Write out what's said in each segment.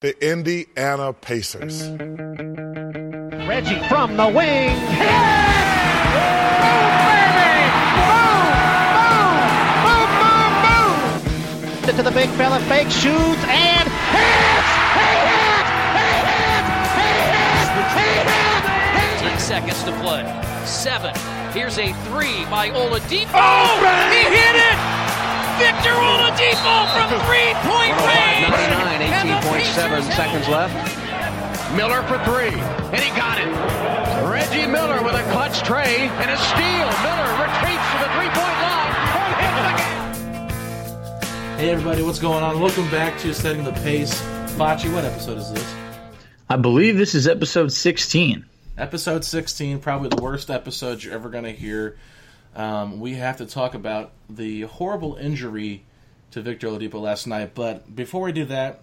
The Indiana Pacers. Reggie from the wing. Yeah! Boom, baby! Boom! Boom! Boom! Boom! Boom! To the big fella, fake shoots, and hits! He hits! He hits! He hits! He hits! 10 seconds to play. 7. Here's a 3 by Oladipo. Oh, man. He hit it! Victor Oladipo from three-point range. 18.7 seconds left. Miller for three, and he got it. Reggie Miller with a clutch tray and a steal. Miller retreats to the three-point line and hits again. Hey, everybody, what's going on? Welcome back to Setting the Pace. Fachi, what episode is this? I believe this is episode 16. Episode 16, probably the worst episode you're ever going to hear. We have to talk about the horrible injury to Victor Oladipo last night. But before we do that,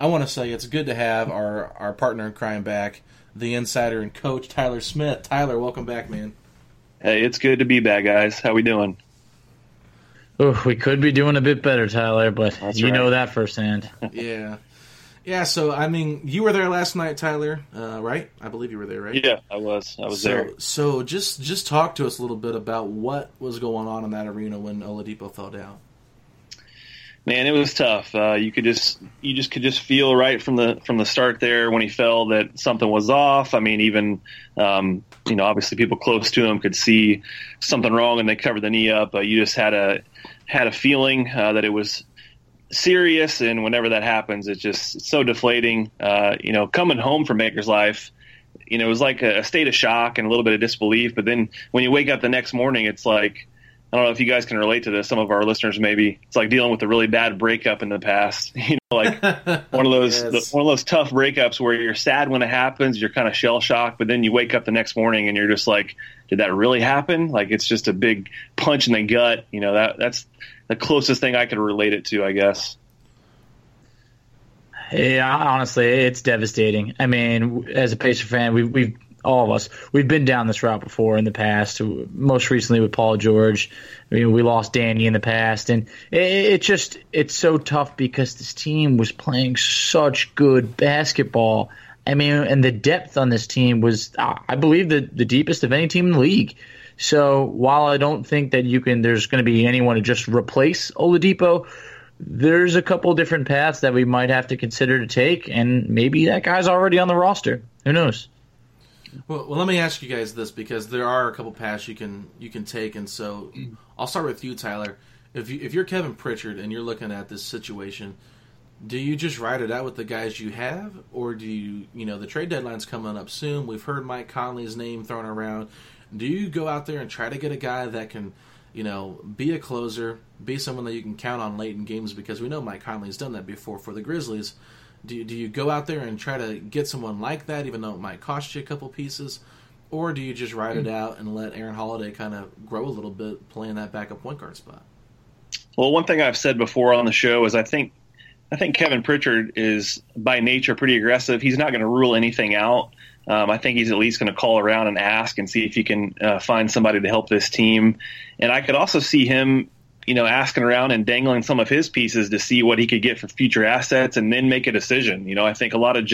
I want to say it's good to have our partner in crime back, the insider and coach, Tyler Smith. Tyler, welcome back, man. Hey, it's good to be back, guys. How we doing? Oh, we could be doing a bit better, Tyler, but that's you right. Know that firsthand. Yeah. Yeah, so, I mean, you were there last night, Tyler, right? I believe you were there, right? Yeah, I was there. So just talk to us a little bit about what was going on in that arena when Oladipo fell down. Man, it was tough. You could just feel right from the start there when he fell that something was off. I mean, even obviously people close to him could see something wrong and they covered the knee up. But you just had a feeling that it was serious, and whenever that happens, it's so deflating. Coming home from Maker's Life, it was like a state of shock and a little bit of disbelief. But then when you wake up the next morning, it's like, I don't know if you guys can relate to this. Some of our listeners maybe. It's like dealing with a really bad breakup in the past. Like one of those tough breakups where you're sad when it happens. You're kind of shell shocked, but then you wake up the next morning and you're just like, did that really happen? Like it's just a big punch in the gut. That's the closest thing I could relate it to, I guess. Yeah, honestly, it's devastating. I mean, as a Pacer fan, we've been down this route before in the past, most recently with Paul George. I mean, we lost Danny in the past, and it's so tough because this team was playing such good basketball. I mean, and the depth on this team was, I believe, the deepest of any team in the league. So while I don't think that there's going to be anyone to just replace Oladipo, there's a couple different paths that we might have to consider to take, and maybe that guy's already on the roster. Who knows? Well, let me ask you guys this, because there are a couple paths you can take, and so I'll start with you, Tyler. If you're Kevin Pritchard and you're looking at this situation, do you just ride it out with the guys you have, or do you the trade deadline's coming up soon? We've heard Mike Conley's name thrown around. Do you go out there and try to get a guy that can, be a closer, be someone that you can count on late in games? Because we know Mike Conley's done that before for the Grizzlies. Do you go out there and try to get someone like that, even though it might cost you a couple pieces? Or do you just ride it out and let Aaron Holiday kind of grow a little bit playing that backup point guard spot? Well, one thing I've said before on the show is I think I think Kevin Pritchard is by nature pretty aggressive. He's not going to rule anything out. I think he's at least going to call around and ask and see if he can find somebody to help this team. And I could also see him, you know, asking around and dangling some of his pieces to see what he could get for future assets and then make a decision. You know, I think a lot of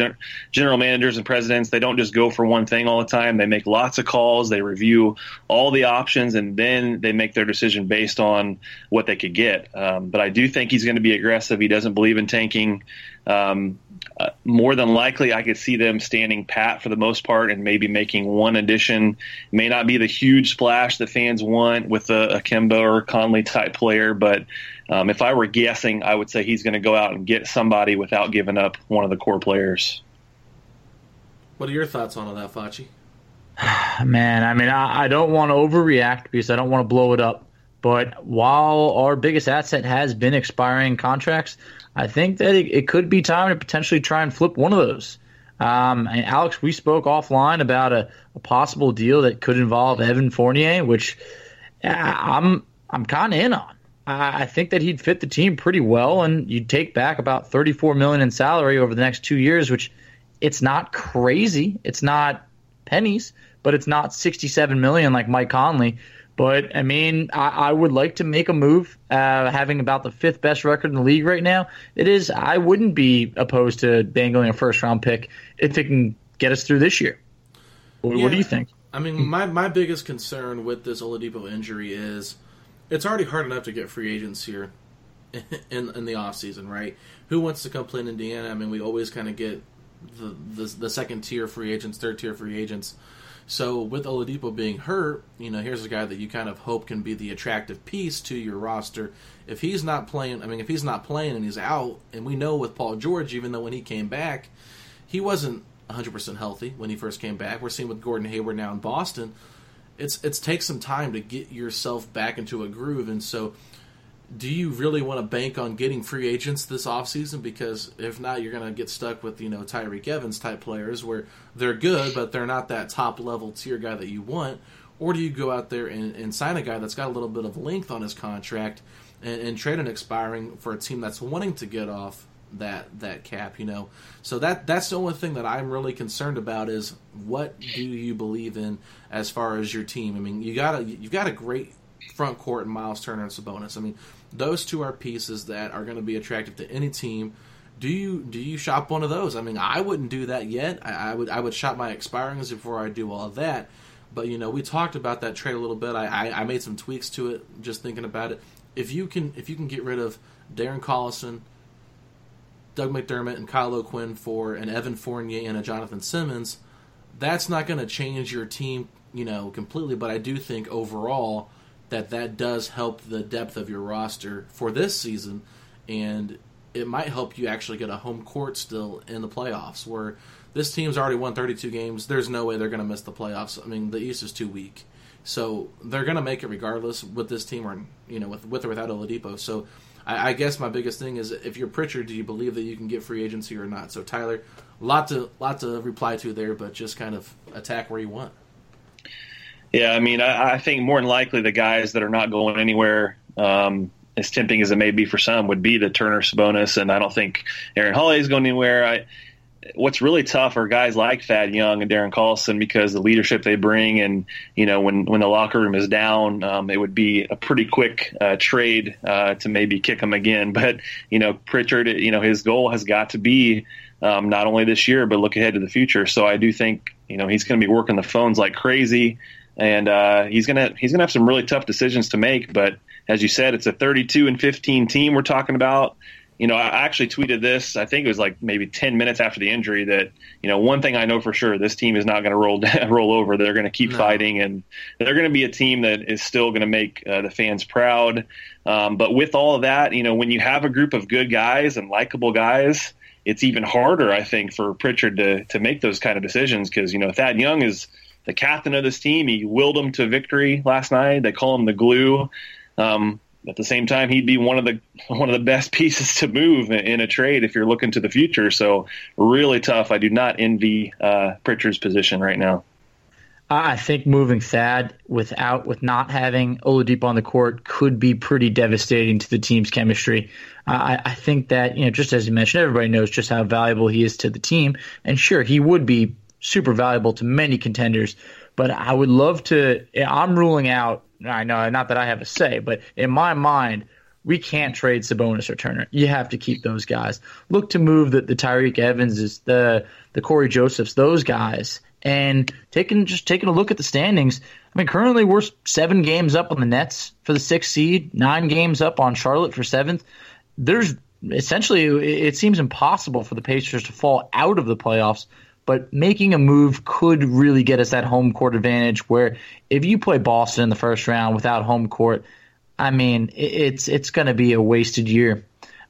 general managers and presidents, they don't just go for one thing all the time. They make lots of calls. They review all the options, and then they make their decision based on what they could get. But I do think he's going to be aggressive. He doesn't believe in tanking. More than likely, I could see them standing pat for the most part and maybe making one addition. It may not be the huge splash that fans want with a Kemba or Conley type player, but if I were guessing, I would say he's going to go out and get somebody without giving up one of the core players. What are your thoughts on all that, Fachi? Man, I mean, I don't want to overreact because I don't want to blow it up. But while our biggest asset has been expiring contracts, I think that it could be time to potentially try and flip one of those. And Alex, we spoke offline about a possible deal that could involve Evan Fournier, which I'm kind of in on. I think that he'd fit the team pretty well, and you'd take back about $34 million in salary over the next 2 years, which it's not crazy. It's not pennies, but it's not $67 million like Mike Conley. But, I mean, I would like to make a move, having about the fifth best record in the league right now. I wouldn't be opposed to dangling a first-round pick if it can get us through this year. What do you think? I mean, my biggest concern with this Oladipo injury is it's already hard enough to get free agents here in the offseason, right? Who wants to come play in Indiana? I mean, we always kind of get the second-tier free agents, third-tier free agents. So with Oladipo being hurt, you know, here's a guy that you kind of hope can be the attractive piece to your roster. If he's not playing, if he's not playing and he's out, and we know with Paul George, even though when he came back, he wasn't 100% healthy when he first came back. We're seeing with Gordon Hayward now in Boston. It takes some time to get yourself back into a groove. And so do you really want to bank on getting free agents this offseason? Because if not, you're going to get stuck with, you know, Tyreke Evans type players where they're good, but they're not that top level tier guy that you want. Or do you go out there and sign a guy that's got a little bit of length on his contract and trade an expiring for a team that's wanting to get off that cap, you know? So that's the only thing that I'm really concerned about is what do you believe in as far as your team? I mean, you've got a great front court and Myles Turner and Sabonis. I mean, those two are pieces that are going to be attractive to any team. Do you shop one of those? I mean, I wouldn't do that yet. I would shop my expirings before I do all of that. But, you know, we talked about that trade a little bit. I made some tweaks to it just thinking about it. If you can get rid of Darren Collison, Doug McDermott, and Kyle O'Quinn for an Evan Fournier and a Jonathan Simmons, that's not going to change your team, you know, completely. But I do think overall that does help the depth of your roster for this season, and it might help you actually get a home court still in the playoffs, where this team's already won 32 games. There's no way they're going to miss the playoffs. I mean, the East is too weak. So they're going to make it regardless with this team or, you know, with or without Oladipo. So I guess my biggest thing is, if you're Pritchard, do you believe that you can get free agency or not? So, Tyler, lot to reply to there, but just kind of attack where you want. Yeah, I mean, I think more than likely the guys that are not going anywhere, as tempting as it may be for some, would be the Turner, Sabonis, and I don't think Aaron Holiday is going anywhere. What's really tough are guys like Thad Young and Darren Collison, because the leadership they bring, and, you know, when the locker room is down, it would be a pretty quick trade to maybe kick them again. But, you know, Pritchard, you know, his goal has got to be not only this year, but look ahead to the future. So I do think, you know, he's going to be working the phones like crazy. And he's gonna have some really tough decisions to make. But as you said, it's a 32-15 team we're talking about. You know, I actually tweeted this. I think it was like maybe 10 minutes after the injury that, you know, one thing I know for sure: this team is not going to roll over. They're going to keep fighting, and they're going to be a team that is still going to make the fans proud. But with all of that, you know, when you have a group of good guys and likable guys, it's even harder, I think, for Pritchard to make those kind of decisions, because, you know, Thad Young is the captain of this team. He willed them to victory last night. They call him the glue. At the same time, he'd be one of the best pieces to move in a trade if you're looking to the future. So really tough. I do not envy Pritchard's position right now. I think moving Thad with not having Oladipo on the court could be pretty devastating to the team's chemistry. I think that, just as you mentioned, everybody knows just how valuable he is to the team. And sure, he would be super valuable to many contenders. But I would love to – I'm ruling out – I know, not that I have a say, but in my mind, we can't trade Sabonis or Turner. You have to keep those guys. Look to move the Tyreke Evans, the Corey Josephs, those guys. And taking a look at the standings, I mean, currently we're 7 games up on the Nets for the 6th seed, 9 games up on Charlotte for 7th. There's essentially, it seems impossible for the Pacers to fall out of the playoffs, but making a move could really get us that home court advantage where if you play Boston in the first round without home court, I mean, it's going to be a wasted year.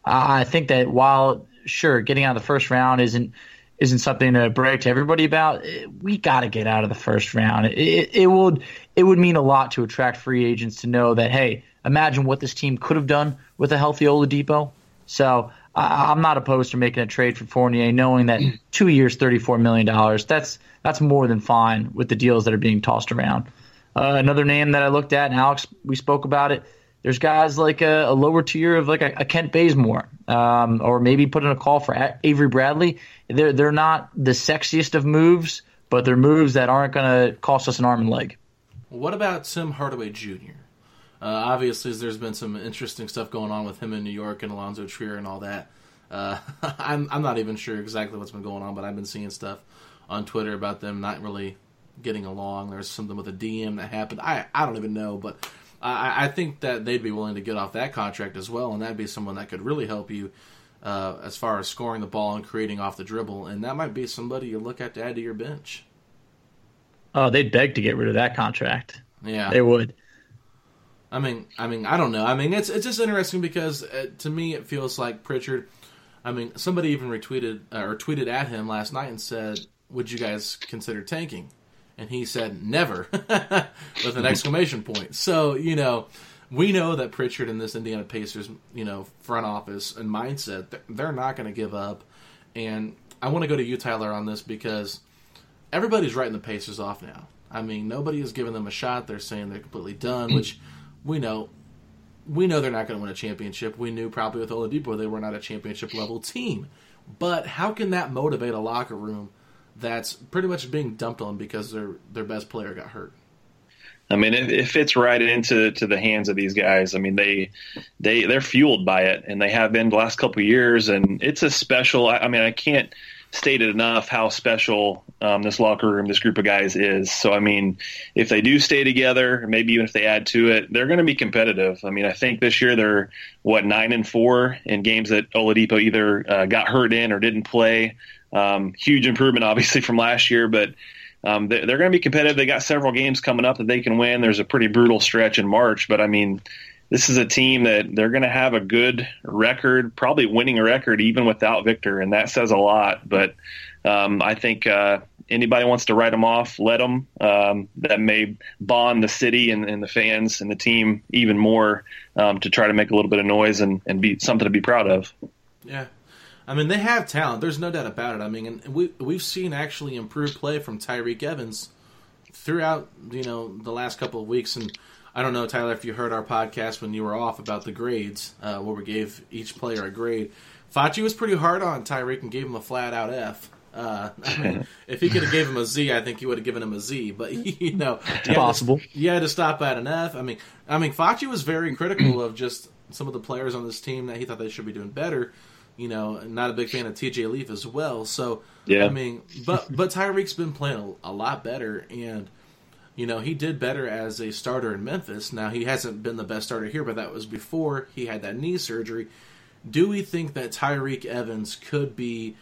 I think that while, sure, getting out of the first round isn't something to brag to everybody about. We got to get out of the first round. It would mean a lot to attract free agents to know that, hey, imagine what this team could have done with a healthy Oladipo. So I'm not opposed to making a trade for Fournier, knowing that 2 years, $34 million, that's more than fine with the deals that are being tossed around. Another name that I looked at, and Alex, we spoke about it, there's guys like a lower tier of like a Kent Bazemore, or maybe put in a call for Avery Bradley. They're not the sexiest of moves, but they're moves that aren't going to cost us an arm and leg. What about Tim Hardaway Jr.? Obviously, there's been some interesting stuff going on with him in New York and Alonzo Trier and all that. I'm not even sure exactly what's been going on, but I've been seeing stuff on Twitter about them not really getting along. There's something with a DM that happened. I don't even know, but I think that they'd be willing to get off that contract as well, and that'd be someone that could really help you as far as scoring the ball and creating off the dribble, and that might be somebody you look at to add to your bench. Oh, they'd beg to get rid of that contract. Yeah. They would. I mean, I don't know. I mean, it's just interesting because, to me, it feels like Pritchard, I mean, somebody even tweeted at him last night and said, would you guys consider tanking? And he said, never, with an exclamation point. So, we know that Pritchard and this Indiana Pacers, front office and mindset, they're not going to give up. And I want to go to you, Tyler, on this because everybody's writing the Pacers off now. I mean, nobody is giving them a shot. They're saying they're completely done, which we know they're not going to win a championship. We knew probably with Oladipo they were not a championship-level team. But how can that motivate a locker room that's pretty much being dumped on because their best player got hurt? I mean, it fits right into the hands of these guys. I mean, they're fueled by it, and they have been the last couple of years. And it's a special. I mean, I can't state it enough how special this locker room, this group of guys is. So, I mean, if they do stay together, maybe even if they add to it, they're going to be competitive. I mean, I think this year they're 9-4 in games that Oladipo either got hurt in or didn't play. Huge improvement, obviously, from last year, but they're going to be competitive. They got several games coming up that they can win. There's a pretty brutal stretch in March, but I mean, this is a team that they're going to have a good record, probably winning record even without Victor, and that says a lot. But I think anybody wants to write them off, let them. That may bond the city and the fans and the team even more to try to make a little bit of noise and be something to be proud of. Yeah. I mean, they have talent. There's no doubt about it. I mean, and we've seen actually improved play from Tyreke Evans throughout, the last couple of weeks. And I don't know, Tyler, if you heard our podcast when you were off about the grades, where we gave each player a grade. Fachi was pretty hard on Tyreke and gave him a flat-out F. I mean, if he could have gave him a Z, I think he would have given him a Z. But, it's possible. You had to stop at an F. I mean, Fachi was very critical of just some of the players on this team that he thought they should be doing better. Not a big fan of TJ Leaf as well. So, yeah. I mean, but Tyreek's been playing a lot better, and, he did better as a starter in Memphis. Now, he hasn't been the best starter here, but that was before he had that knee surgery. Do we think that Tyreke Evans could be,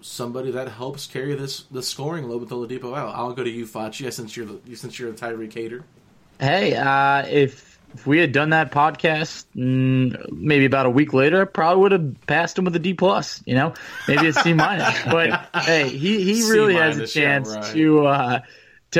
somebody that helps carry the scoring load with Oladipo out? I'll go to you, Fachi, since you're the Tyreke hater. Hey, If we had done that podcast maybe about a week later, I probably would have passed him with a D+, Maybe a C-. But, hey, he really has a chance to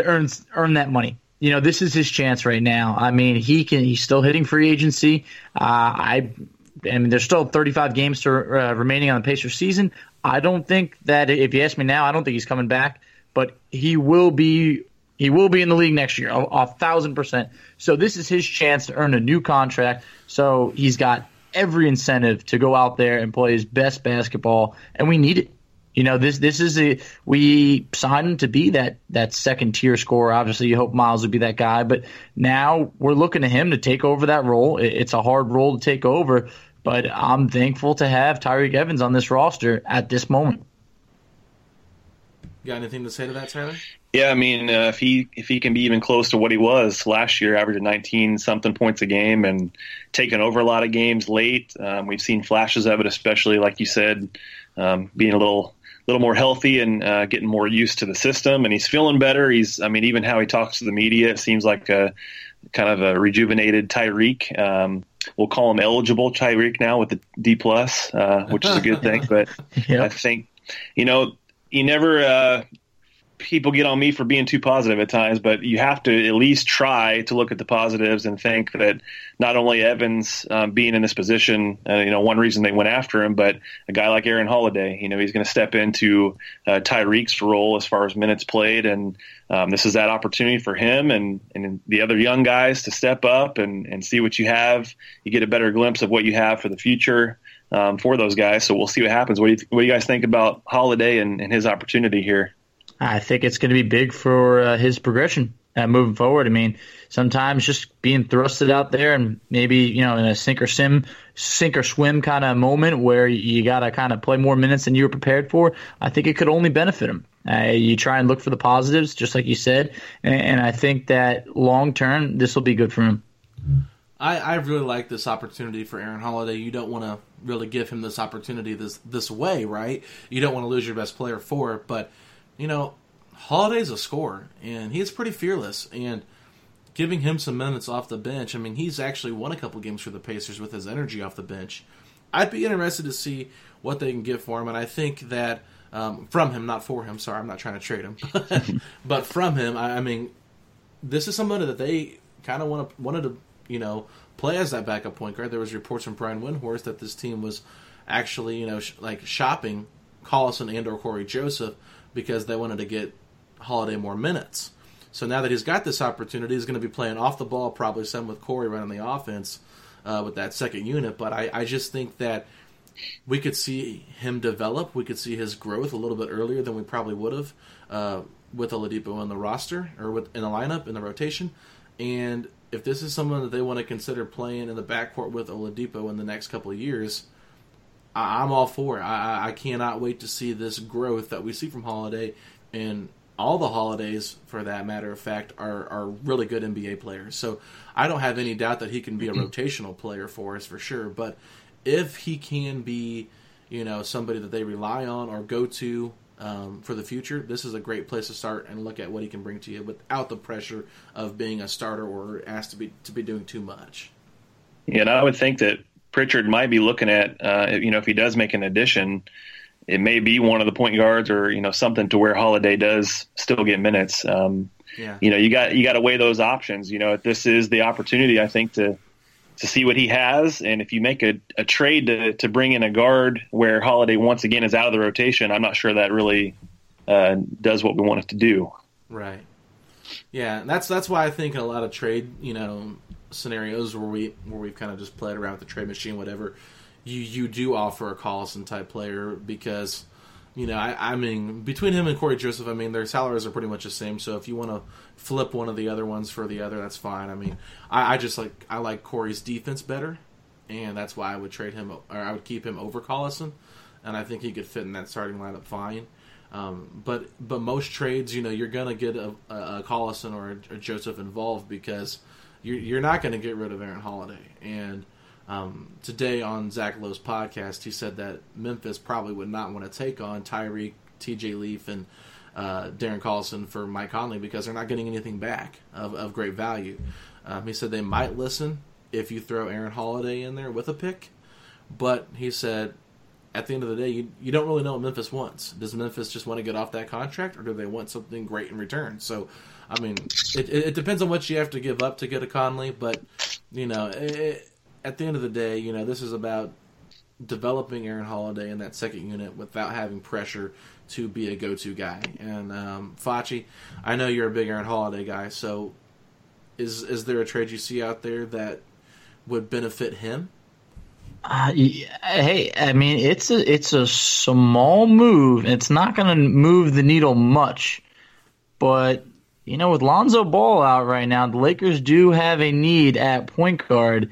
earn that money. This is his chance right now. I mean, he's still hitting free agency. There's still 35 games remaining on the Pacers season. I don't think that, if you ask me now, I don't think he's coming back. But he will be He will be in the league next year, 1,000%. So this is his chance to earn a new contract. So he's got every incentive to go out there and play his best basketball, and we need it. You know, this is a we signed him to be that second tier scorer. Obviously, you hope Myles would be that guy, but now we're looking to him to take over that role. It's a hard role to take over, but I'm thankful to have Tyreke Evans on this roster at this moment. You got anything to say to that, Tyler? Yeah, I mean, if he can be even close to what he was last year, averaging 19-something points a game and taking over a lot of games late, we've seen flashes of it, especially, like you said, being a little more healthy and getting more used to the system. And he's feeling better. Even how he talks to the media, it seems like a kind of a rejuvenated Tyreke. We'll call him eligible Tyreke now with the D+, which is a good thing. But yep. I think, you never – people get on me for being too positive at times, but you have to at least try to look at the positives and think that not only Evans being in this position, one reason they went after him, but a guy like Aaron Holiday, he's going to step into Tyreek's role as far as minutes played. And this is that opportunity for him and the other young guys to step up and see what you have. You get a better glimpse of what you have for the future for those guys. So we'll see what happens. What do you guys think about Holiday and his opportunity here? I think it's going to be big for his progression moving forward. I mean, sometimes just being thrusted out there and maybe, in a sink or swim kind of moment where you got to kind of play more minutes than you were prepared for, I think it could only benefit him. You try and look for the positives, just like you said, and I think that long term, this will be good for him. I really like this opportunity for Aaron Holiday. You don't want to really give him this opportunity this way, right? You don't want to lose your best player for it, but Holiday's a scorer, and he's pretty fearless, and giving him some minutes off the bench, I mean, he's actually won a couple games for the Pacers with his energy off the bench. I'd be interested to see what they can get for him, and I think that from him, not for him, sorry, I'm not trying to trade him, but from him, I mean, this is somebody that they kind of wanted to, play as that backup point guard. There was reports from Brian Windhorst that this team was actually, shopping Collison and or Corey Joseph, because they wanted to get Holiday more minutes. So now that he's got this opportunity, he's going to be playing off the ball, probably some with Corey running the offense with that second unit. But I just think that we could see him develop. We could see his growth a little bit earlier than we probably would have with Oladipo in the roster or in the lineup, in the rotation. And if this is someone that they want to consider playing in the backcourt with Oladipo in the next couple of years, I'm all for it. I cannot wait to see this growth that we see from Holiday, and all the Holidays, for that matter of fact, are really good NBA players. So I don't have any doubt that he can be a rotational player for us for sure. But if he can be, somebody that they rely on or go to for the future, this is a great place to start and look at what he can bring to you without the pressure of being a starter or asked to be doing too much. Yeah, and I would think that Pritchard might be looking at, if he does make an addition, it may be one of the point guards or, something to where Holiday does still get minutes. Yeah. You got to weigh those options. This is the opportunity, I think, to see what he has. And if you make a trade to bring in a guard where Holiday once again is out of the rotation, I'm not sure that really does what we want it to do. Right. Yeah. That's why I think in a lot of trade, scenarios where we've kind of just played around with the trade machine, whatever, you do offer a Collison type player because between him and Corey Joseph, their salaries are pretty much the same, so if you want to flip one of the other ones for the other, that's fine. I like Corey's defense better, and that's why I would trade him, or I would keep him over Collison, and I think he could fit in that starting lineup fine. But most trades, you're gonna get a Collison or a Joseph involved because you're not going to get rid of Aaron Holiday. And today on Zach Lowe's podcast, he said that Memphis probably would not want to take on Tyreke, TJ Leaf, and Darren Collison for Mike Conley because they're not getting anything back of great value. He said they might listen if you throw Aaron Holiday in there with a pick. But he said at the end of the day, you don't really know what Memphis wants. Does Memphis just want to get off that contract, or do they want something great in return? So, it depends on what you have to give up to get a Conley, but, at the end of the day, this is about developing Aaron Holiday in that second unit without having pressure to be a go-to guy. And Fachi, I know you're a big Aaron Holiday guy, so is there a trade you see out there that would benefit him? Hey, I mean, it's a small move. It's not going to move the needle much, but you know, with Lonzo Ball out right now, the Lakers do have a need at point guard,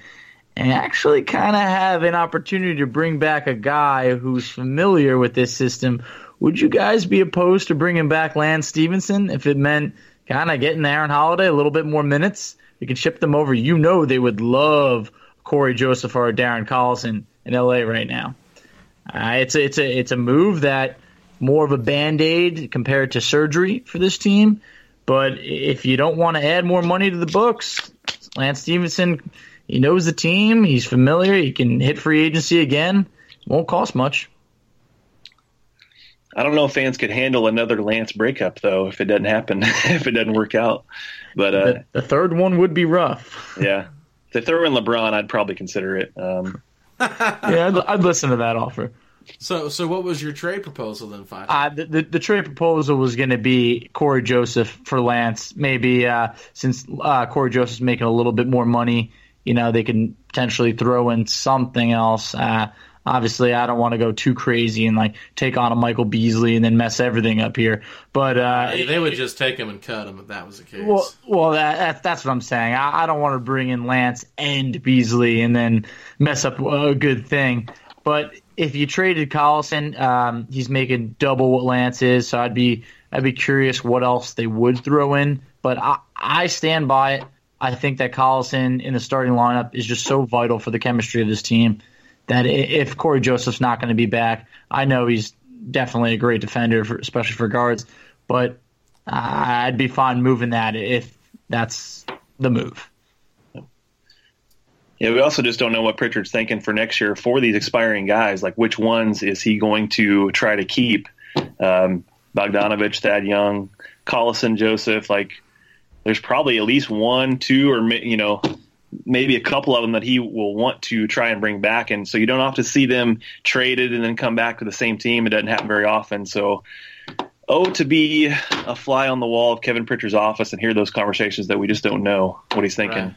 and actually kind of have an opportunity to bring back a guy who's familiar with this system. Would you guys be opposed to bringing back Lance Stevenson if it meant kind of getting Aaron Holiday a little bit more minutes? We can ship them over. You know they would love Corey Joseph or Darren Collison in L.A. right now. It's a move that more of a Band-Aid compared to surgery for this team. But if you don't want to add more money to the books, Lance Stevenson, he knows the team. He's familiar. He can hit free agency again. Won't cost much. I don't know if fans could handle another Lance breakup, though, if it doesn't happen, if it doesn't work out. But the third one would be rough. Yeah. If they throw in LeBron, I'd probably consider it. Yeah, I'd listen to that offer. So what was your trade proposal then, Fachi? The trade proposal was going to be Corey Joseph for Lance. Maybe since Corey Joseph's making a little bit more money, you know, they can potentially throw in something else. Obviously, I don't want to go too crazy and like take on a Michael Beasley and then mess everything up here. But they would just take him and cut him if that was the case. Well, that's what I'm saying. I don't want to bring in Lance and Beasley and then mess up a good thing. But if you traded Collison, he's making double what Lance is, so I'd be curious what else they would throw in. But I stand by it. I think that Collison in the starting lineup is just so vital for the chemistry of this team that if Corey Joseph's not going to be back, I know he's definitely a great defender, especially for guards, but I'd be fine moving that if that's the move. Yeah, we also just don't know what Pritchard's thinking for next year for these expiring guys. Like, which ones is he going to try to keep? Bogdanovich, Thad Young, Collison, Joseph. Like, there's probably at least one, two, or maybe a couple of them that he will want to try and bring back. And so you don't often see them traded and then come back to the same team. It doesn't happen very often. So, to be a fly on the wall of Kevin Pritchard's office and hear those conversations that we just don't know what he's thinking. Right.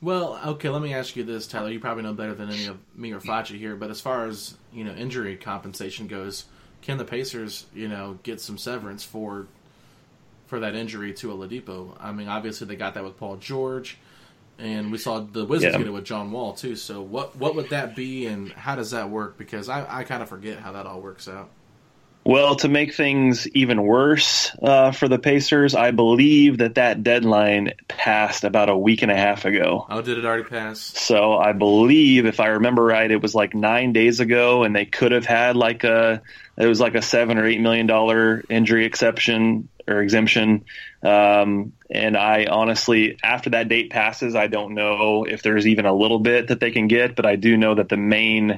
Well, okay, let me ask you this, Tyler. You probably know better than any of me or Fachi here, but as far as, injury compensation goes, can the Pacers, get some severance for that injury to Oladipo? I mean, obviously they got that with Paul George, and we saw the Wizards get it with John Wall too. So what would that be, and how does that work? Because I kind of forget how that all works out. Well, to make things even worse for the Pacers, I believe that deadline passed about a week and a half ago. Oh, did it already pass? So I believe, if I remember right, it was like 9 days ago, and they could have had it was like a $7 or $8 million injury exemption. And I honestly, after that date passes, I don't know if there's even a little bit that they can get, but I do know that the main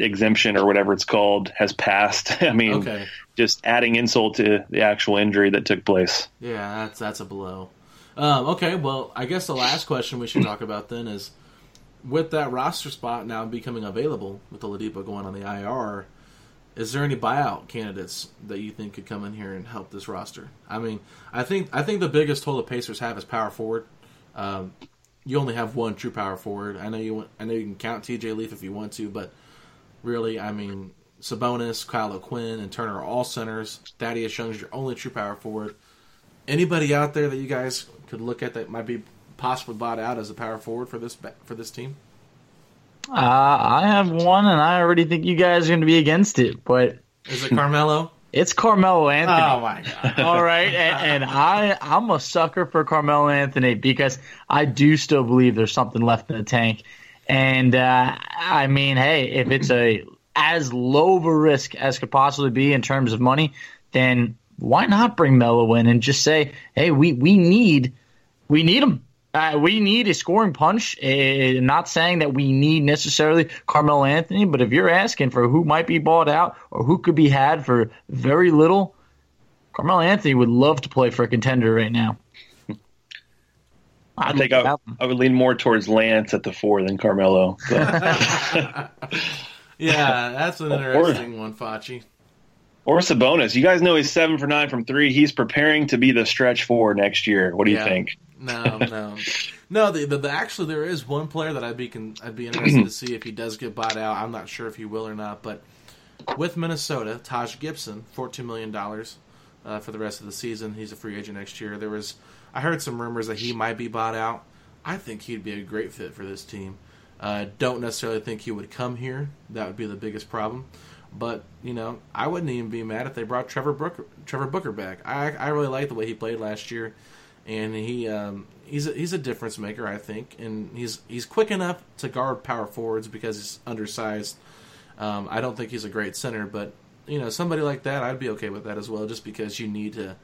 exemption or whatever it's called has passed. I mean, okay. Just adding insult to the actual injury that took place. Yeah, that's a blow. Okay, well, I guess the last question we should talk about then is, with that roster spot now becoming available with Oladipo going on the IR, is there any buyout candidates that you think could come in here and help this roster? I mean, I think the biggest hole the Pacers have is power forward. You only have one true power forward. I know you can count TJ Leaf if you want to, but really, I mean, Sabonis, Kyle O'Quinn, and Turner are all centers. Thaddeus Young's your only true power forward. Anybody out there that you guys could look at that might be possibly bought out as a power forward for this team? I have one, and I already think you guys are going to be against it. But is it Carmelo? It's Carmelo Anthony. Oh, my God. All right, and I'm a sucker for Carmelo Anthony because I do still believe there's something left in the tank. And, I mean, hey, if it's as low of a risk as could possibly be in terms of money, then why not bring Melo in and just say, hey, we need him. We need a scoring punch. Not saying that we need necessarily Carmelo Anthony, but if you're asking for who might be bought out or who could be had for very little, Carmelo Anthony would love to play for a contender right now. I think I would lean more towards Lance at the 4 than Carmelo. But. Yeah, that's an interesting one, Fachi. Or Sabonis. You guys know he's 7 for 9 from 3. He's preparing to be the stretch 4 next year. What do you think? No. No, actually there is one player that I'd be interested to see if he does get bought out. I'm not sure if he will or not, but with Minnesota, Taj Gibson, $14 million for the rest of the season. He's a free agent next year. I heard some rumors that he might be bought out. I think he'd be a great fit for this team. Don't necessarily think he would come here. That would be the biggest problem. But, I wouldn't even be mad if they brought Trevor Booker back. I really like the way he played last year, and he's a difference maker, I think. And he's quick enough to guard power forwards because he's undersized. I don't think he's a great center, but somebody like that, I'd be okay with that as well, just because you need to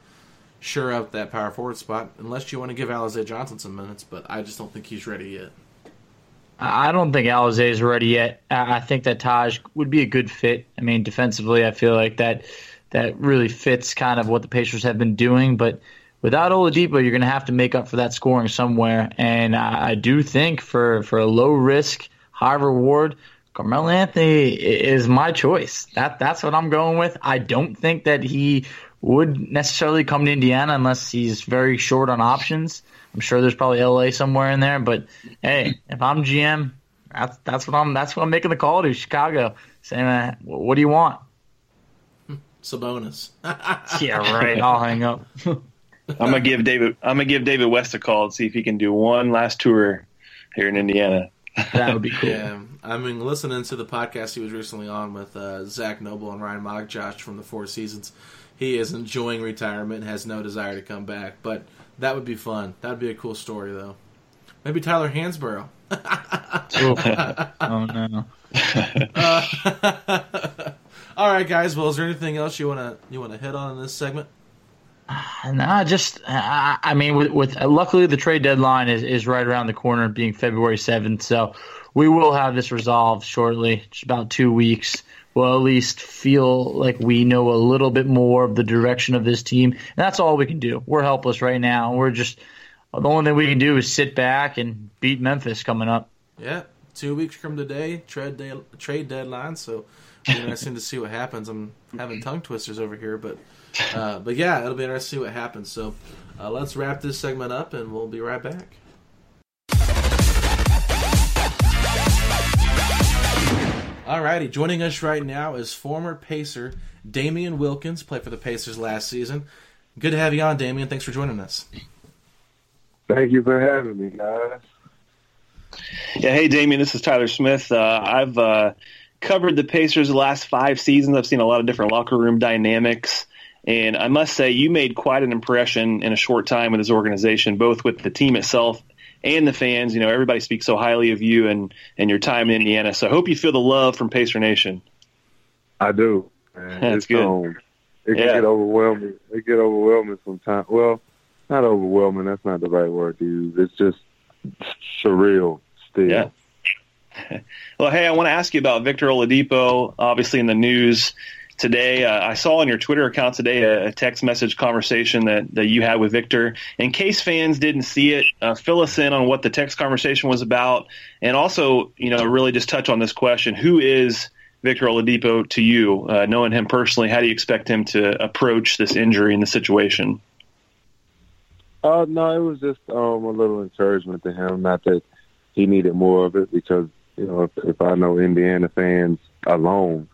shore up that power forward spot, unless you want to give Alizé Johnson some minutes, but I just don't think he's ready yet. I don't think Alizé is ready yet. I think that Taj would be a good fit. I mean, defensively, I feel like that really fits kind of what the Pacers have been doing. But without Oladipo, you're going to have to make up for that scoring somewhere. And I do think for a low risk, high reward, Carmelo Anthony is my choice. That's what I'm going with. I don't think that he would necessarily come to Indiana unless he's very short on options. I'm sure there's probably LA somewhere in there, but hey, if I'm GM, that's what I'm making the call to Chicago, saying, "What do you want?" Sabonis. Yeah, right. I'll hang up. I'm gonna give David West a call and see if he can do one last tour here in Indiana. That would be cool. Yeah, I mean, listening to the podcast he was recently on with Zach Noble and Ryan Mokjosh from the Four Seasons, he is enjoying retirement, has no desire to come back, but. That would be fun. That would be a cool story, though. Maybe Tyler Hansborough. Oh, no. All right, guys. Well, is there anything else you want to hit on in this segment? No, just luckily the trade deadline is right around the corner, being February 7th. So we will have this resolved shortly, just about 2 weeks. We'll at least feel like we know a little bit more of the direction of this team. And that's all we can do. We're helpless right now. We're just the only thing we can do is sit back and beat Memphis coming up. Yeah, 2 weeks from today, trade deadline. So interesting to see what happens. I'm having tongue twisters over here, but yeah, it'll be interesting to see what happens. So let's wrap this segment up, and we'll be right back. Alrighty, joining us right now is former Pacer Damien Wilkins, played for the Pacers last season. Good to have you on, Damien. Thanks for joining us. Thank you for having me, guys. Yeah, hey, Damien, this is Tyler Smith. I've covered the Pacers the last 5 seasons. I've seen a lot of different locker room dynamics, and I must say you made quite an impression in a short time with this organization, both with the team itself and the fans. Everybody speaks so highly of you and your time in Indiana. So I hope you feel the love from Pacer Nation. I do. Man. That's good. It can get overwhelming. It get overwhelming sometimes. Well, not overwhelming. That's not the right word to use. It's just surreal still. Yeah. Well, hey, I want to ask you about Victor Oladipo, obviously in the news today. I saw on your Twitter account today a text message conversation that you had with Victor. In case fans didn't see it, fill us in on what the text conversation was about, and also, really just touch on this question. Who is Victor Oladipo to you? Knowing him personally, how do you expect him to approach this injury and the situation? No, it was just a little encouragement to him, not that he needed more of it, because, if I know Indiana fans alone,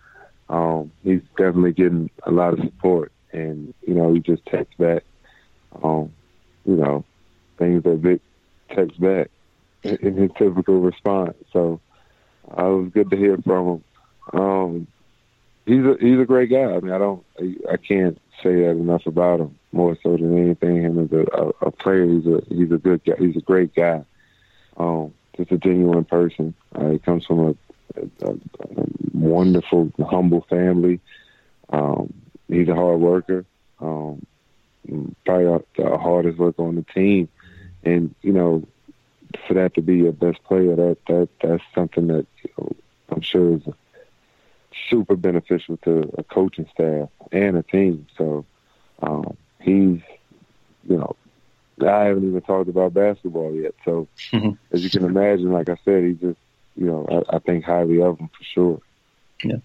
he's definitely getting a lot of support, and, he just texts back, things that Vic texts back in his typical response. So it was good to hear from him. He's a great guy. I mean, I can't say that enough about him, more so than anything. Him as a player, he's a good guy. He's a great guy. Just a genuine person. He comes from a wonderful, humble family. He's a hard worker, probably the hardest worker on the team. And, for that to be your best player, that's something that I'm sure is super beneficial to a coaching staff and a team. So he's, I haven't even talked about basketball yet. So as you can imagine, like I said, he just, you know, I think highly of him for sure. Yeah.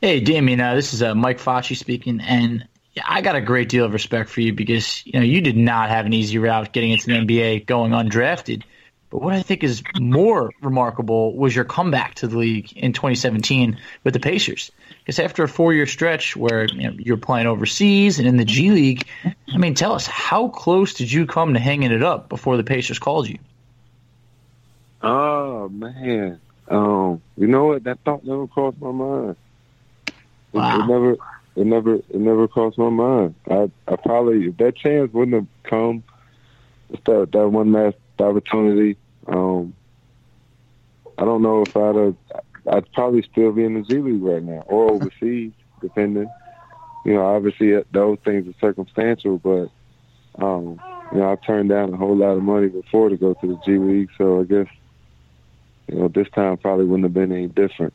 Hey, Damien, this is Mike Fachi speaking, and I got a great deal of respect for you because, you know, you did not have an easy route getting into the NBA going undrafted. But what I think is more remarkable was your comeback to the league in 2017 with the Pacers. Because after a four-year stretch where you're playing overseas and in the G League, I mean, tell us, how close did you come to hanging it up before the Pacers called you? Oh, man. You know what? That thought never crossed my mind. Wow. It never crossed my mind. I probably, if that chance wouldn't have come, that one last opportunity, I don't know if I'd probably still be in the G League right now or overseas, depending. You know, obviously those things are circumstantial, but you know, I've turned down a whole lot of money before to go to the G League, so I guess you know this time probably wouldn't have been any different.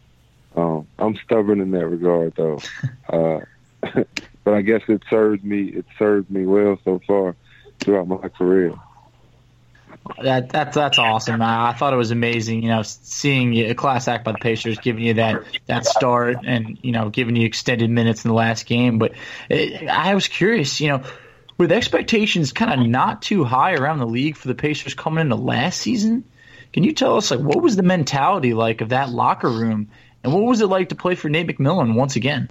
I'm stubborn in that regard, though, but I guess it served me well so far throughout my career. That's awesome. I thought it was amazing, you know, seeing a class act by the Pacers, giving you that start and, you know, giving you extended minutes in the last game. But I was curious, you know, were the expectations kind of not too high around the league for the Pacers coming into last season? Can you tell us, like, what was the mentality like of that locker room, and what was it like to play for Nate McMillan once again?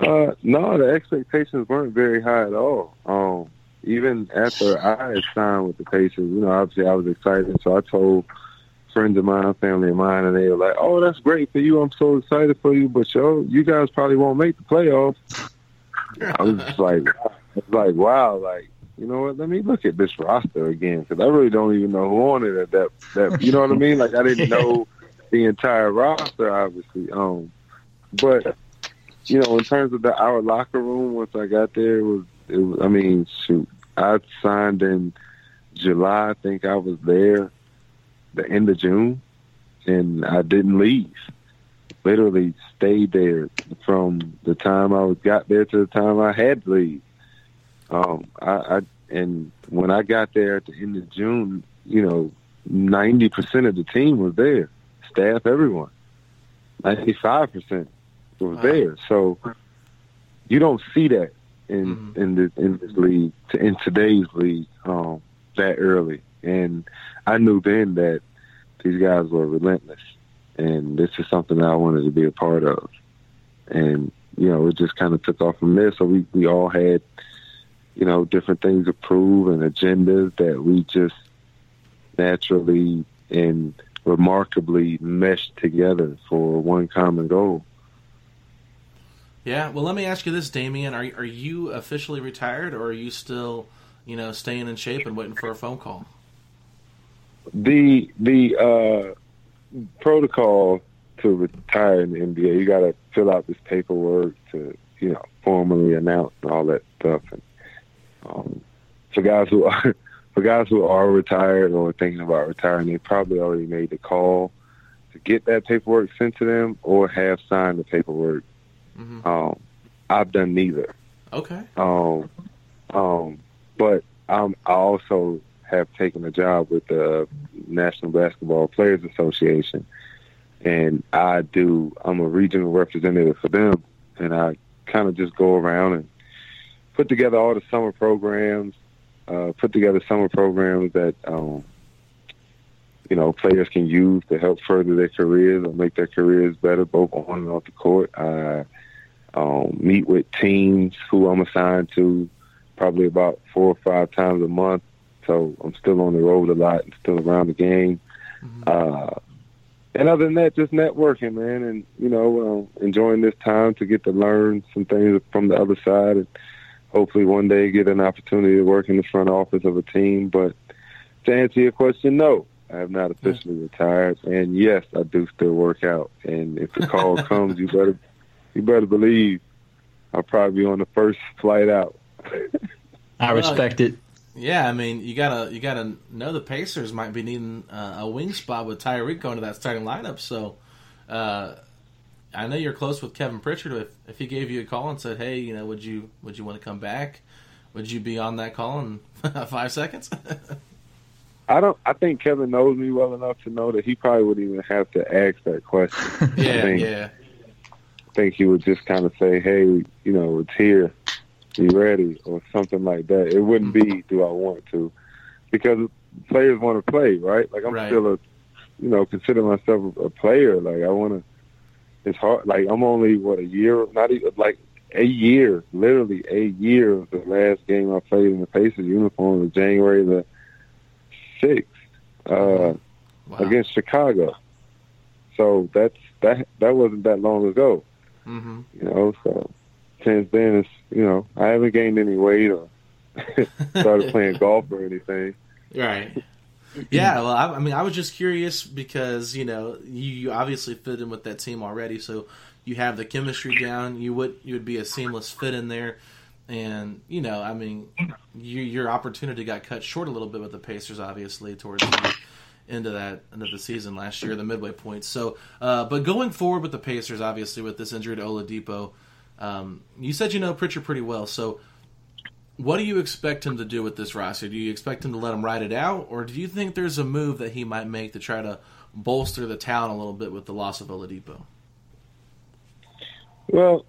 No, the expectations weren't very high at all. Even after I had signed with the Pacers, you know, obviously I was excited, so I told friends of mine, family of mine, and they were like, "Oh, that's great for you. I'm so excited for you, but yo, you guys probably won't make the playoffs." I was just like, wow, like, you know what? Let me look at this roster again because I really don't even know who on it at that. You know what I mean? Like, I didn't know the entire roster, obviously. But you know, in terms of our locker room, once I got there, it was. I mean, shoot, I signed in July. I think I was there the end of June, and I didn't leave. Literally stayed there from the time I got there to the time I had to leave. And when I got there at the end of June, you know, 90% of the team was there, staff, everyone. 95% was there. So you don't see that in this league, in today's league, that early. And I knew then that these guys were relentless, and this is something that I wanted to be a part of. And you know, it just kind of took off from there. So we all had, you know, different things to prove and agendas that we just naturally and remarkably meshed together for one common goal. Yeah, well, let me ask you this, Damien. Are you officially retired, or are you still, you know, staying in shape and waiting for a phone call? The protocol to retire in the NBA, you got to fill out this paperwork to, you know, formally announce and all that stuff. And for guys who are retired or thinking about retiring, they probably already made the call to get that paperwork sent to them or have signed the paperwork. Mm-hmm. I've done neither. Okay. But I also have taken a job with the National Basketball Players Association, and I'm a regional representative for them, and I kind of just go around and put together all the summer programs, that, you know, players can use to help further their careers or make their careers better, both on and off the court. I meet with teams who I'm assigned to probably about 4 or 5 times a month. So I'm still on the road a lot and still around the game. Mm-hmm. And other than that, just networking, man, and, you know, enjoying this time to get to learn some things from the other side and hopefully one day get an opportunity to work in the front office of a team. But to answer your question, no, I have not officially retired. And, yes, I do still work out. And if the call comes, you better believe I'll probably be on the first flight out. I respect it. Yeah, I mean, you gotta know the Pacers might be needing a wing spot with Tyreke going to that starting lineup. So I know you're close with Kevin Pritchard. If he gave you a call and said, "Hey, you know, would you want to come back?" Would you be on that call in 5 seconds? I think Kevin knows me well enough to know that he probably wouldn't even have to ask that question. I think he would just kind of say, hey, it's here. Be ready, or something like that. It wouldn't be, do I want to? Because players want to play, right? Like, I'm still consider myself a player. Like, I want to, it's hard. Like, I'm only, a year of the last game I played in the Pacers uniform was January the 6th against Chicago. So that wasn't that long ago. Mm-hmm. So since then, it's, I haven't gained any weight or started playing golf or anything. Right. Yeah, well, I was just curious because, you obviously fit in with that team already, so you have the chemistry down. You would be a seamless fit in there. And, your opportunity got cut short a little bit with the Pacers, obviously, towards the end of the season last year, the midway point. So, but going forward with the Pacers, obviously, with this injury to Oladipo, you said you know Pritchard pretty well, so what do you expect him to do with this roster? Do you expect him to let him ride it out, or do you think there's a move that he might make to try to bolster the talent a little bit with the loss of Oladipo? Well,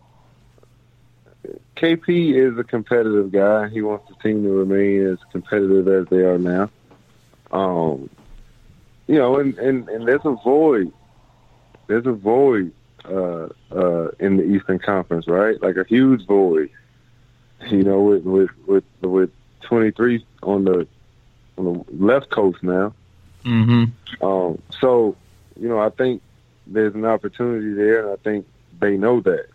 KP is a competitive guy. He wants the team to remain as competitive as they are now. And there's a void. In the Eastern Conference, right? Like a huge void. With 23 on the left coast now. Mm-hmm. So I think there's an opportunity there, and I think they know that.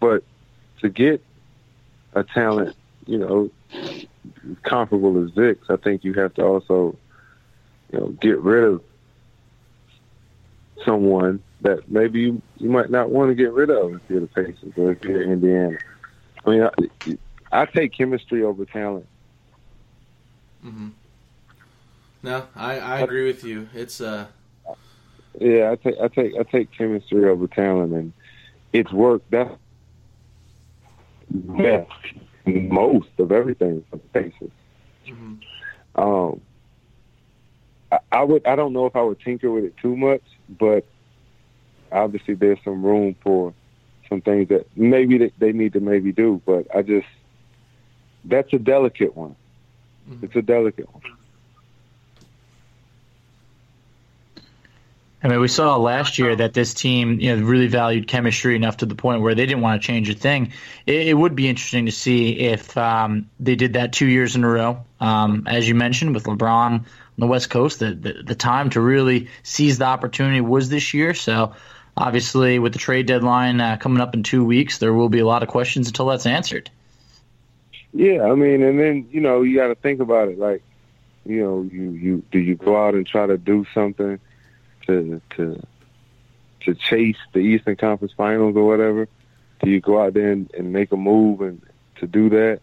But to get a talent, comparable as Vic's, I think you have to also, get rid of someone that maybe you might not want to get rid of if you're the Pacers or if you're Indiana. I mean, I take chemistry over talent. Mm-hmm. No, I agree with you. It's I take chemistry over talent, and it's worked out best, most of everything for the Pacers. Mm-hmm. I don't know if I would tinker with it too much, but obviously there's some room for some things that maybe they need to maybe do, but that's a delicate one. Mm-hmm. It's a delicate one. I mean, we saw last year that this team, really valued chemistry enough to the point where they didn't want to change a thing. It would be interesting to see if they did that 2 years in a row, as you mentioned, with LeBron on the West Coast. The time to really seize the opportunity was this year. So, obviously, with the trade deadline coming up in 2 weeks, there will be a lot of questions until that's answered. Yeah, I mean, and then you got to think about it. Like, you do you go out and try to do something to chase the Eastern Conference Finals or whatever? Do you go out there and make a move and to do that?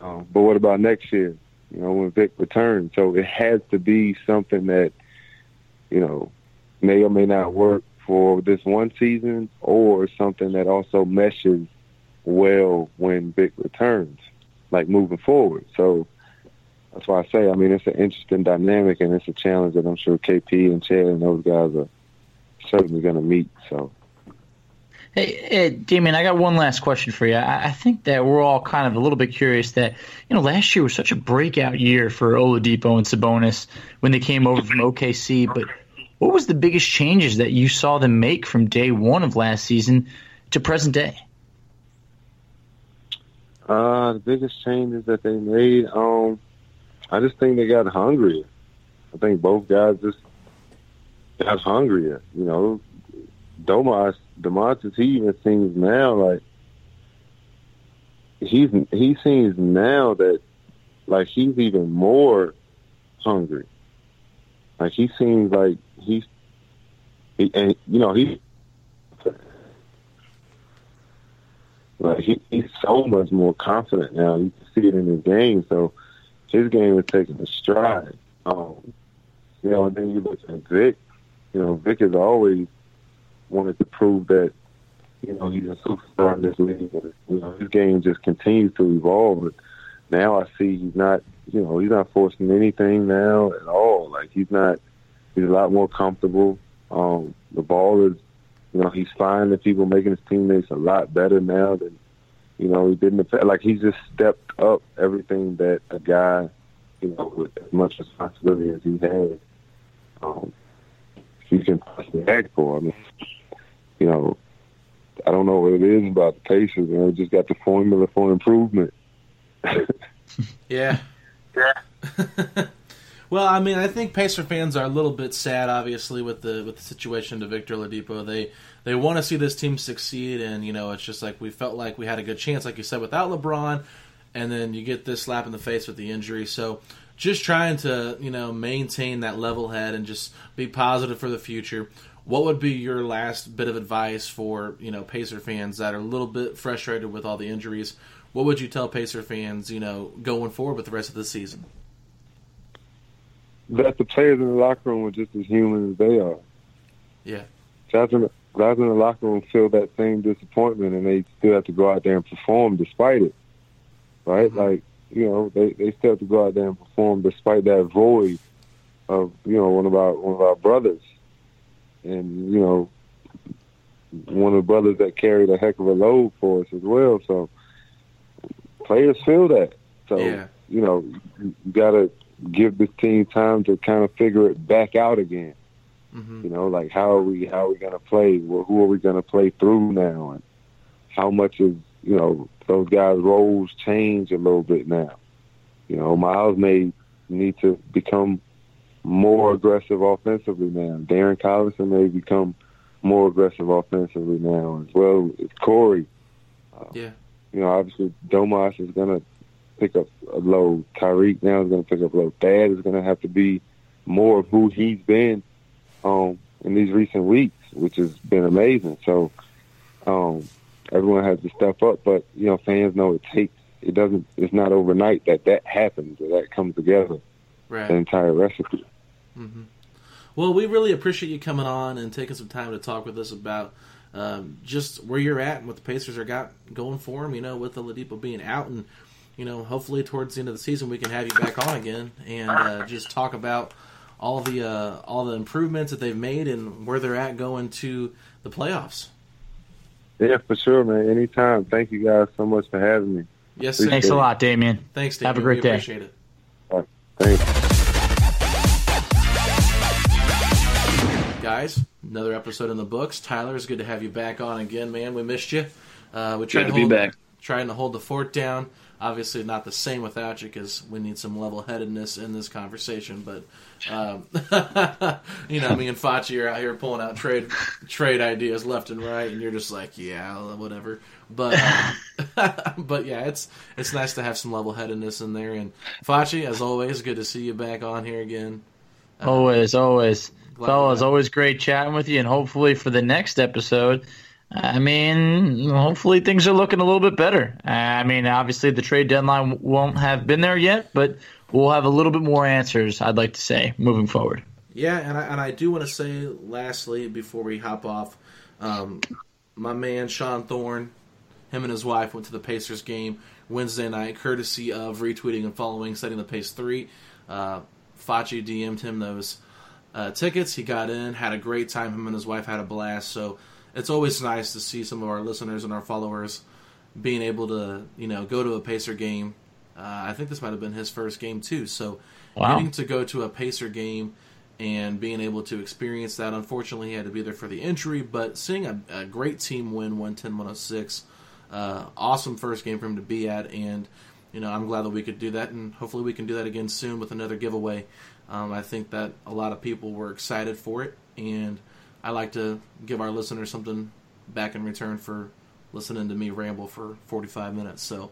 But what about next year? When Vic returns, so it has to be something that may or may not work for this one season, or something that also meshes well when Vic returns, like moving forward. So that's why I say, it's an interesting dynamic, and it's a challenge that I'm sure KP and Chad and those guys are certainly going to meet. So, hey, Damien, I got one last question for you. I think that we're all kind of a little bit curious that, last year was such a breakout year for Oladipo and Sabonis when they came over from OKC, but what was the biggest changes that you saw them make from day one of last season to present day? The biggest changes that they made, I just think they got hungrier. I think both guys just got hungrier. Domas, he even seems now like he seems now that like he's even more hungry. Like he seems like he's so much more confident now. You can see it in his game. So his game is taking a stride. And then you look at Vic. Vic has always wanted to prove that you know, he's a superstar in this league. And, you know, his game just continues to evolve. And now I see he's not, you know, he's not forcing anything now at all. Like, he's not, he's a lot more comfortable. The ball is, you know, he's finding people, making his teammates a lot better now than, you know, he didn't. Like, he's just stepped up everything that a guy, you know, with as much responsibility as he has, he can possibly act for. I mean, you know, I don't know what it is about the Pacers. You know, just got the formula for improvement. Yeah. Yeah. Well, I mean, I think Pacer fans are a little bit sad, obviously, with the situation to Victor Oladipo. They want to see this team succeed, and, you know, it's just like we felt like we had a good chance, like you said, without LeBron, and then you get this slap in the face with the injury. So just trying to, you know, maintain that level head and just be positive for the future. What would be your last bit of advice for, you know, Pacer fans that are a little bit frustrated with all the injuries? What would you tell Pacer fans, you know, going forward with the rest of the season? That the players in the locker room are just as human as they are. Yeah. Guys in the locker room feel that same disappointment, and they still have to go out there and perform despite it, right? Mm-hmm. Like, you know, they still have to go out there and perform despite that void of, you know, one of our brothers. And, you know, one of the brothers that carried a heck of a load for us as well. So players feel that. So, yeah. You know, you got to give this team time to kind of figure it back out again. Mm-hmm. You know, like how are we going to play? Well, who are we going to play through now? And how much is, you know, those guys' roles change a little bit now. You know, Myles may need to become more aggressive offensively now. Darren Collison may become more aggressive offensively now as well as Corey. Yeah. You know, obviously Domas is going to pick up a load. Tyreke now is going to pick up a load. Thad is going to have to be more of who he's been in these recent weeks, which has been amazing. So everyone has to step up, but you know, fans know it's not overnight that happens or that comes together. Right. The entire recipe. Mm-hmm. Well, we really appreciate you coming on and taking some time to talk with us about just where you're at and what the Pacers are got going for them. You know, with Oladipo being out and, you know, hopefully towards the end of the season we can have you back on again and just talk about all the improvements that they've made and where they're at going to the playoffs. Yeah, for sure, man. Anytime. Thank you guys so much for having me. Yes, sir. Thanks a lot, Damien. Thanks, Damien. Have a great day. Appreciate it. All right. Thanks. Guys, another episode in the books. Tyler, it's good to have you back on again, man. We missed you. We tried to be back. Trying to hold the fort down. Obviously not the same without you because we need some level-headedness in this conversation. But, you know, me and Fachi are out here pulling out trade ideas left and right, and you're just like, yeah, whatever. But, but yeah, it's nice to have some level-headedness in there. And, Fachi, as always, good to see you back on here again. Always. Fellas, always great chatting with you, and hopefully for the next episode – I mean, hopefully things are looking a little bit better. I mean, obviously the trade deadline won't have been there yet, but we'll have a little bit more answers, I'd like to say, moving forward. Yeah, and I do want to say, lastly, before we hop off, my man Sean Thorne, him and his wife went to the Pacers game Wednesday night, courtesy of retweeting and following Setting the Pace 3. Fachi DM'd him those tickets. He got in, had a great time. Him and his wife had a blast, so it's always nice to see some of our listeners and our followers being able to, you know, go to a Pacer game. I think this might have been his first game too. So wow. Getting to go to a Pacer game and being able to experience that. Unfortunately, he had to be there for the injury, but seeing a great team win 110-106, awesome first game for him to be at. And, you know, I'm glad that we could do that, and hopefully we can do that again soon with another giveaway. I think that a lot of people were excited for it, and I like to give our listeners something back in return for listening to me ramble for 45 minutes. So,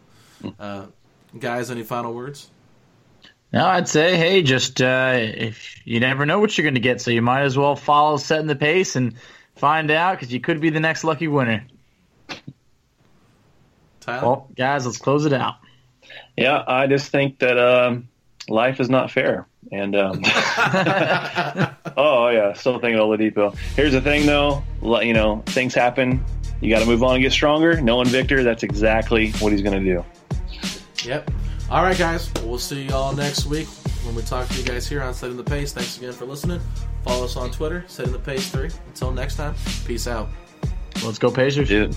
guys, any final words? No, I'd say, hey, just if you never know what you're going to get, so you might as well follow Setting the Pace and find out, because you could be the next lucky winner. Tyler? Well, guys, let's close it out. Yeah, I just think that life is not fair. And oh yeah, still thinking Oladipo. Here's the thing, though. You know, things happen. You got to move on and get stronger. Knowing Victor, that's exactly what he's going to do. Yep. All right, guys. We'll see you all next week when we talk to you guys here on Setting the Pace. Thanks again for listening. Follow us on Twitter, Setting the Pace 3. Until next time, peace out. Let's go, Pacers. Dude.